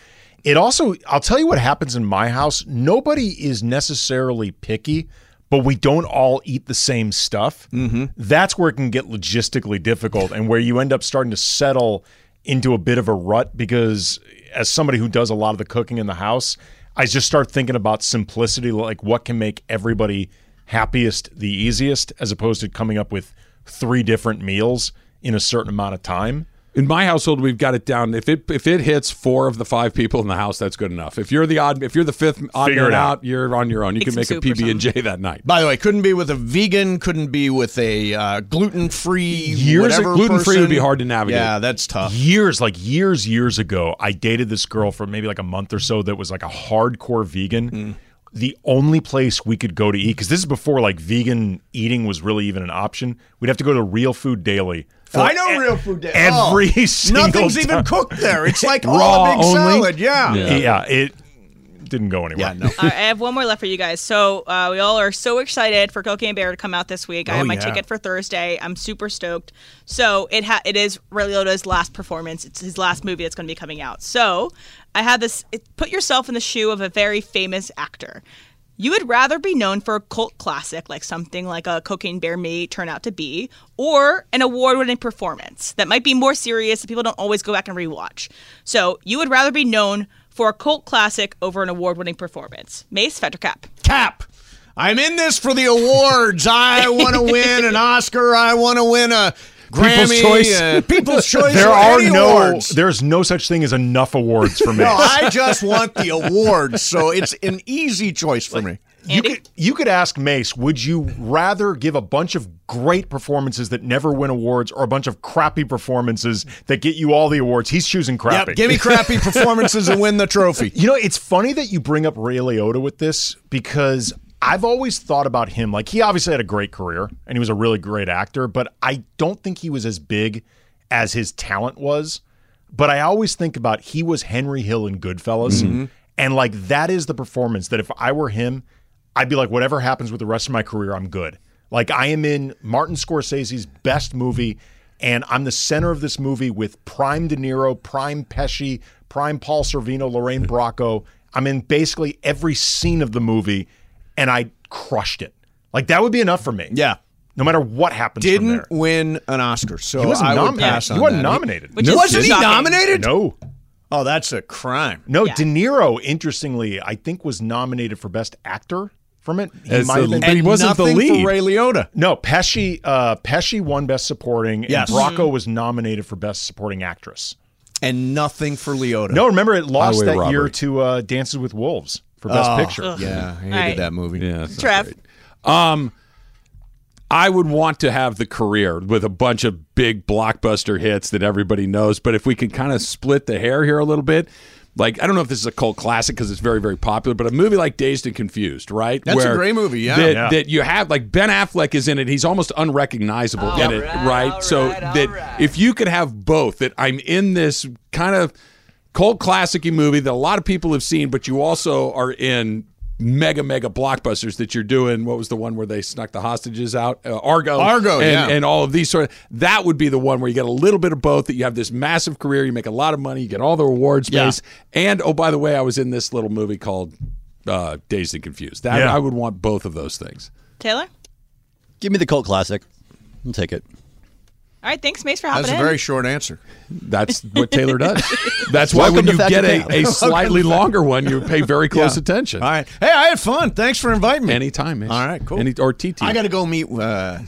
It also, I'll tell you what happens in my house. Nobody is necessarily picky, but we don't all eat the same stuff. Mm-hmm. That's where it can get logistically difficult and where you end up starting to settle into a bit of a rut because as somebody who does a lot of the cooking in the house, I just start thinking about simplicity, like what can make everybody happiest the easiest, as opposed to coming up with three different meals in a certain amount of time. In my household, we've got it down. If it if it hits four of the five people in the house, that's good enough. If you're the odd, if you're the fifth odd man out, you're on your own. You make can make a P B and J that night. By the way, couldn't be with a vegan. Couldn't be with a uh, gluten free. Years gluten free would be hard to navigate. Yeah, that's tough. Years like years years ago, I dated this girl for maybe like a month or so that was like a hardcore vegan. Mm. The only place we could go to eat, because this is before like vegan eating was really even an option, we'd have to go to Real Food Daily. I know e- Real Food Daily. Every oh, single nothing's time. even cooked there. It's like raw a big only. salad. Yeah. yeah, yeah. It didn't go anywhere. Yeah, no. All right, I have one more left for you guys. So uh, we all are so excited for Cocaine Bear to come out this week. Oh, I have my yeah. ticket for Thursday. I'm super stoked. So it ha- it is Ray Liotta's last performance. It's his last movie that's going to be coming out. So I have this. It, put yourself in the shoe of a very famous actor. You would rather be known for a cult classic, like something like a Cocaine Bear may turn out to be, or an award-winning performance that might be more serious that people don't always go back and rewatch. So you would rather be known for a cult classic over an award-winning performance. Mace, fetter cap. Cap. I'm in this for the awards. I want to win an Oscar. I want to win a... People's Grammy, Choice. Uh, People's Choice. There are no. Awards. There's no such thing as enough awards for me. No, I just want the awards, so it's an easy choice for like, me. You could, you could ask Mace, would you rather give a bunch of great performances that never win awards or a bunch of crappy performances that get you all the awards? He's choosing crappy. Yep, give me crappy performances and win the trophy. You know, it's funny that you bring up Ray Liotta with this because I've always thought about him. Like, he obviously had a great career and he was a really great actor, but I don't think he was as big as his talent was. But I always think about he was Henry Hill in Goodfellas. Mm-hmm. And, like, that is the performance that if I were him, I'd be like, whatever happens with the rest of my career, I'm good. Like, I am in Martin Scorsese's best movie, and I'm the center of this movie with prime De Niro, prime Pesci, prime Paul Sorvino, Lorraine Bracco. I'm in basically every scene of the movie, and I crushed it. Like, that would be enough for me. Yeah. No matter what happens Didn't from there. Didn't win an Oscar, so he wasn't I nominated. would pass on He wasn't that. nominated. He, no, wasn't he nominated? No. Oh, that's a crime. No, yeah. De Niro, interestingly, I think was nominated for Best Actor from it. He As might the, have been, but he wasn't the lead. For Ray Liotta. No, Pesci, uh, Pesci won Best Supporting, yes. and Bracco mm-hmm. was nominated for Best Supporting Actress. And nothing for Liotta. No, remember, it lost Highway that robbery. year to uh, Dances with Wolves for Best oh, Picture. Ugh. Yeah, I hated right. that movie. Yeah, Trev. Um, I would want to have the career with a bunch of big blockbuster hits that everybody knows, but if we could kind of split the hair here a little bit, like, I don't know if this is a cult classic because it's very, very popular, but a movie like Dazed and Confused, right? That's Where a great movie, yeah. That, yeah. that you have, like, Ben Affleck is in it. He's almost unrecognizable all in right, it, right? All so right, that right. if you could have both, that I'm in this kind of cult classic-y movie that a lot of people have seen, but you also are in mega mega blockbusters that you're doing. What was the one where they snuck the hostages out? uh, Argo Argo and, yeah. and all of these sort of, that would be the one where you get a little bit of both, that you have this massive career, you make a lot of money, you get all the awards space, yeah. and oh, by the way, I was in this little movie called uh, Dazed and Confused. That yeah. I would want both of those things. Taylor? Give me the cult classic. I'll take it. All right, thanks, Mace, for hopping in. That's a very in. short answer. That's what Taylor does. That's why Welcome when you get a, a slightly longer one, you pay very close yeah. attention. All right. Hey, I had fun. Thanks for inviting me. Anytime, Mace. All right, cool. Any, or T T. I got to go meet uh,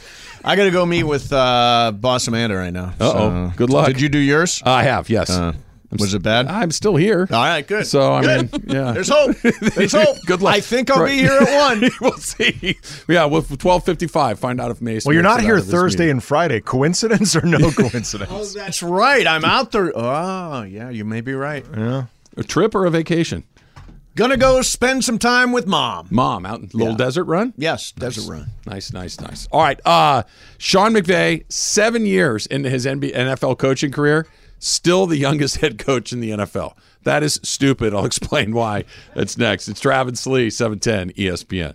I got to go meet with uh, Boss Amanda right now. Uh-oh. So. Good luck. Did you do yours? Uh, I have, yes. Uh, was it bad? I'm still here. All right, good. So good. I mean, yeah. There's hope. There's hope. Good luck. I think I'll right. be here at one. We'll see. Yeah, we'll twelve fifty-five. Find out if Mason. Well, you're not here Thursday and Friday. Coincidence or no coincidence? Oh, that's right. I'm out there. Oh, yeah. You may be right. Yeah. A trip or a vacation? Gonna go spend some time with mom. Mom out in Little yeah. Desert Run? Yes, nice. Desert Run. Nice, nice, nice. All right. Uh, Sean McVay, seven years into his N F L coaching career. Still the youngest head coach in the N F L. That is stupid. I'll explain why. That's next. It's Travis Lee, seven ten E S P N.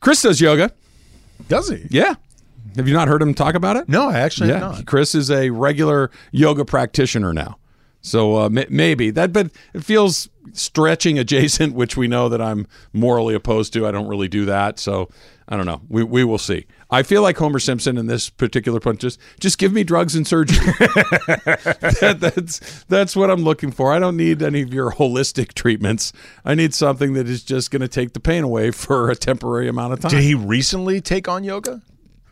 Chris does yoga. Does he? Yeah. Have you not heard him talk about it? No, I actually yeah. have not. Chris is a regular yoga practitioner now. So uh, m- maybe that, but it feels stretching adjacent, which we know that I'm morally opposed to. I don't really do that. So I don't know. We we will see. I feel like Homer Simpson in this particular punch. Just, just give me drugs and surgery. that, that's, that's what I'm looking for. I don't need any of your holistic treatments. I need something that is just going to take the pain away for a temporary amount of time. Did he recently take on yoga?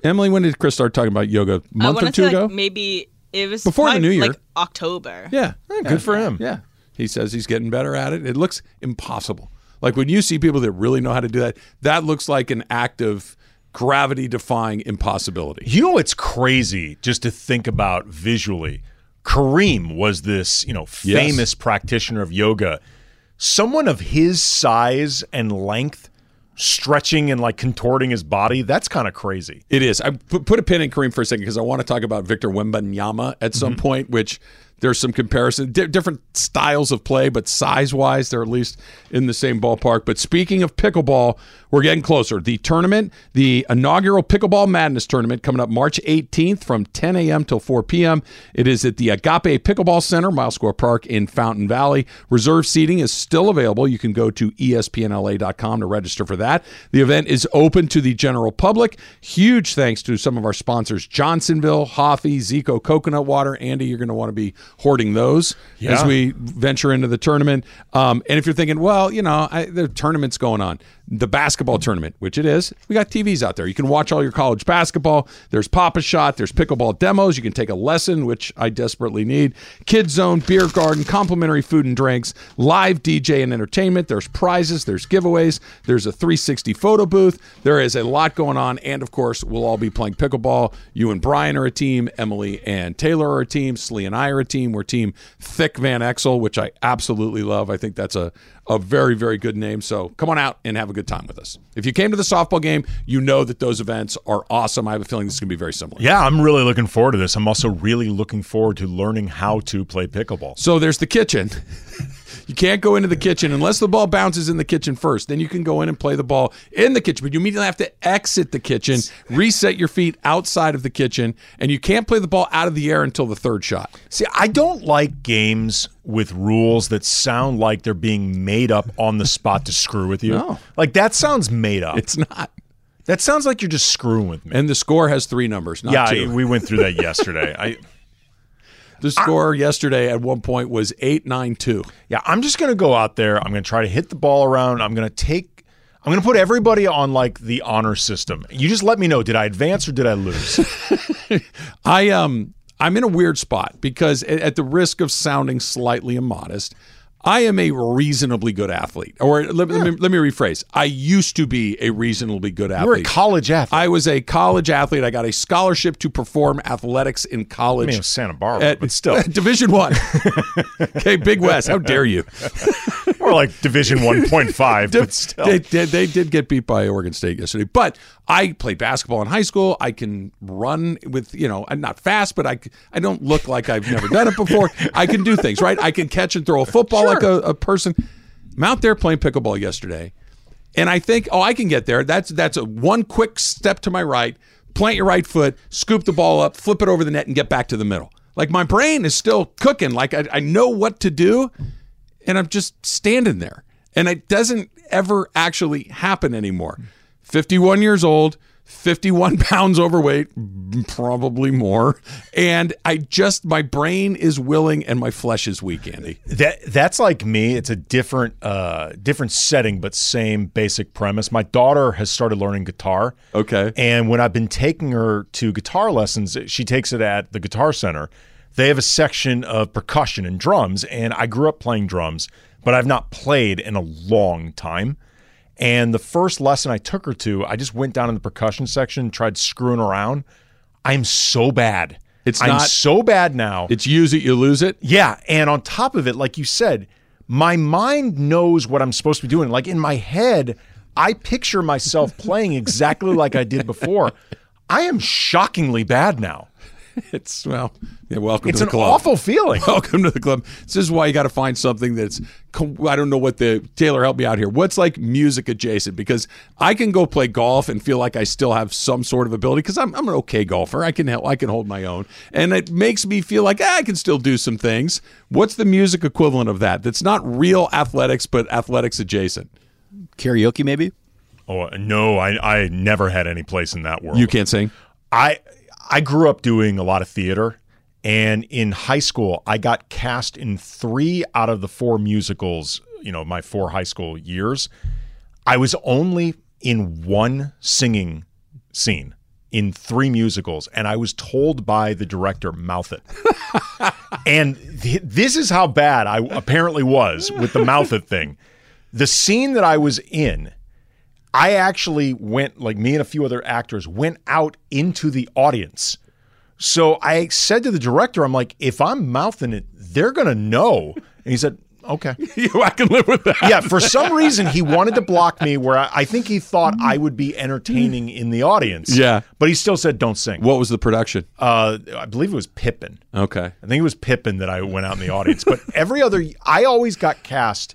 Emily, when did Chris start talking about yoga? A month or two ago? Like maybe... It was before the new year, like October. Yeah, yeah, good for him. Yeah, he says he's getting better at it. It looks impossible. Like when you see people that really know how to do that, that looks like an act of gravity-defying impossibility. You know, it's crazy just to think about visually. Kareem was this, you know, famous yes. practitioner of yoga. Someone of his size and length stretching and like contorting his body, that's kind of crazy. It is. I put, put a pin in Kareem for a second because I want to talk about Victor Wembanyama at some mm-hmm. point, which There's some comparison, D- different styles of play, but size-wise, they're at least in the same ballpark. But speaking of pickleball, we're getting closer. The tournament, the inaugural Pickleball Madness tournament, coming up March eighteenth from ten a.m. till four p.m. It is at the Agape Pickleball Center, Milescore Park in Fountain Valley. Reserve seating is still available. You can go to E S P N L A dot com to register for that. The event is open to the general public. Huge thanks to some of our sponsors, Johnsonville, Hoffy, Zico Coconut Water. Andy, you're going to want to be hoarding those yeah. as we venture into the tournament. Um, and if you're thinking, well, you know, I, there are tournaments going on. The basketball tournament, which it is, we got T Vs out there. You can watch all your college basketball. There's Papa Shot. There's pickleball demos. You can take a lesson, which I desperately need. Kids Zone, Beer Garden, complimentary food and drinks, live D J and entertainment. There's prizes. There's giveaways. There's a three sixty photo booth. There is a lot going on. And, of course, we'll all be playing pickleball. You and Brian are a team. Emily and Taylor are a team. Slee and I are a team. We're team Thick Van Exel, which I absolutely love. I think that's a, a very, very good name. So come on out and have a good time with us. If you came to the softball game, you know that those events are awesome. I have a feeling this is going to be very similar. Yeah, I'm really looking forward to this. I'm also really looking forward to learning how to play pickleball. So there's the kitchen. You can't go into the kitchen unless the ball bounces in the kitchen first. Then you can go in and play the ball in the kitchen, but you immediately have to exit the kitchen, reset your feet outside of the kitchen, and you can't play the ball out of the air until the third shot. See, I don't like games with rules that sound like they're being made up on the spot to screw with you. No. Like, that sounds made up. It's not. That sounds like you're just screwing with me. And the score has three numbers, not yeah, two. Yeah, we went through that yesterday. I... The score I, yesterday at one point was eight nine two. Yeah, I'm just going to go out there. I'm going to try to hit the ball around. I'm going to take – I'm going to put everybody on, like, the honor system. You just let me know, did I advance or did I lose? I, um, I'm in a weird spot because at the risk of sounding slightly immodest, I am a reasonably good athlete. Or let, yeah. let, me, let me rephrase. I used to be a reasonably good athlete. You were a college athlete. I was a college athlete. I got a scholarship to perform athletics in college. I mean, it was Santa Barbara, at, but still. At Division One. Okay, Big West, how dare you? Or like Division one point five, but still. They, they, they did get beat by Oregon State yesterday. But I played basketball in high school. I can run with, you know, I'm not fast, but I, I don't look like I've never done it before. I can do things, right? I can catch and throw a football. Sure. Like a, a person. I'm out there playing pickleball yesterday, and I think, oh, I can get there. That's that's a one quick step to my right, plant your right foot, scoop the ball up, flip it over the net, and get back to the middle. Like, my brain is still cooking. Like, I, I know what to do, and I'm just standing there. And it doesn't ever actually happen anymore. fifty-one years old, fifty-one pounds overweight, probably more, and I just, my brain is willing and my flesh is weak, Andy. That that's like me. It's a different uh, different setting, but same basic premise. My daughter has started learning guitar. Okay. And when I've been taking her to guitar lessons, she takes it at the Guitar Center. They have a section of percussion and drums, and I grew up playing drums, but I've not played in a long time. And the first lesson I took her to, I just went down in the percussion section, tried screwing around. I'm so bad. It's I'm not, so bad now. It's use it, you lose it? Yeah. And on top of it, like you said, my mind knows what I'm supposed to be doing. Like, in my head, I picture myself playing exactly like I did before. I am shockingly bad now. It's, well, yeah, welcome it's to the club. It's an awful feeling. Welcome to the club. This is why you got to find something that's, I don't know what the, Taylor, help me out here. What's like music adjacent? Because I can go play golf and feel like I still have some sort of ability because I'm, I'm an okay golfer. I can help, I can hold my own. And it makes me feel like ah, I can still do some things. What's the music equivalent of that? That's not real athletics, but athletics adjacent. Karaoke, maybe? Oh, no, I, I never had any place in that world. You can't sing? I... I grew up doing a lot of theater, and in high school, I got cast in three out of the four musicals, you know, my four high school years. I was only in one singing scene in three musicals, and I was told by the director, mouth it. And th- this is how bad I apparently was with the mouth it thing. The scene that I was in, I actually went, like me and a few other actors, went out into the audience. So I said to the director, I'm like, if I'm mouthing it, they're going to know. And he said, okay. I can live with that. Yeah, for some reason, he wanted to block me where I, I think he thought I would be entertaining in the audience. Yeah. But he still said, don't sing. What was the production? Uh, I believe it was Pippin. Okay. I think it was Pippin that I went out in the audience. But every other, I always got cast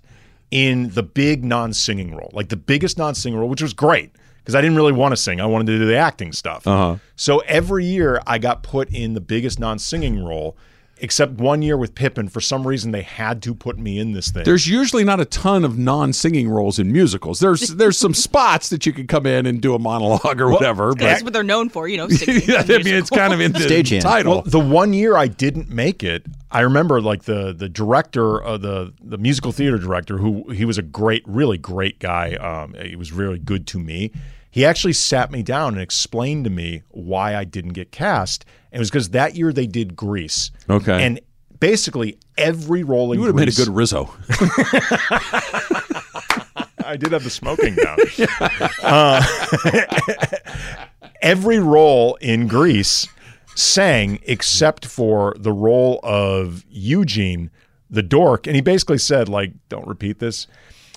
in the big non-singing role, like the biggest non-singing role, which was great. Because I didn't really want to sing. I wanted to do the acting stuff. Uh-huh. So every year I got put in the biggest non-singing role, except one year with Pippin. For some reason, they had to put me in this thing. There's usually not a ton of non-singing roles in musicals. There's there's some spots that you can come in and do a monologue or well, whatever. But that's what they're known for, you know, singing. Yeah, I mean, it's kind of in the Stagehand. Title. Well, the one year I didn't make it, I remember like the the director, uh, the the musical theater director, who he was a great, really great guy. Um, he was really good to me. He actually sat me down and explained to me why I didn't get cast. And it was because that year they did Grease. Okay. And basically every role in Grease. You would have Grease, made a good Rizzo. I did have the smoking down. Uh, every role in Grease sang except for the role of Eugene, the dork. And he basically said, like, don't repeat this.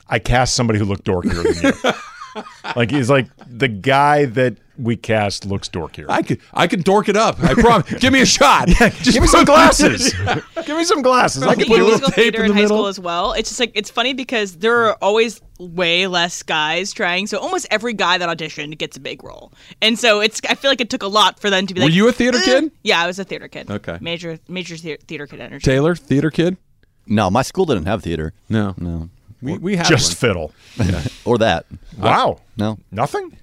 I cast somebody who looked dorkier than you. Like he's like the guy that we cast looks dorkier. I could I can dork it up. I promise. Give me a shot. Yeah, just give me some glasses. Give me some glasses. I, I can put a little tape in the middle. In high school as well. It's just like it's funny because there are always way less guys trying. So almost every guy that auditioned gets a big role. And so it's I feel like it took a lot for them to be like. Were you a theater eh. kid? Yeah, I was a theater kid. Okay. Major major theater kid energy. Taylor, theater kid? No, my school didn't have theater. No. No. We, we had just one. Fiddle. Yeah. Or that. Wow. No. Nothing?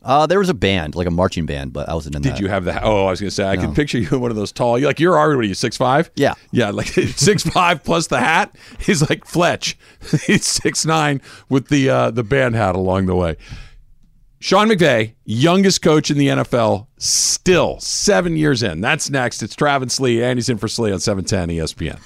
Uh, there was a band, like a marching band, but I wasn't in Did that. Did you have that? Oh, I was going to say, I no. can picture you in one of those tall, you're like, you're already, what are you, six five? Yeah. Yeah, like six five plus the hat. He's like Fletch. He's six nine with the uh, the band hat along the way. Sean McVay, youngest coach in the N F L, still seven years in. That's next. It's Travis Slee, and he's in for Slee on seven ten E S P N.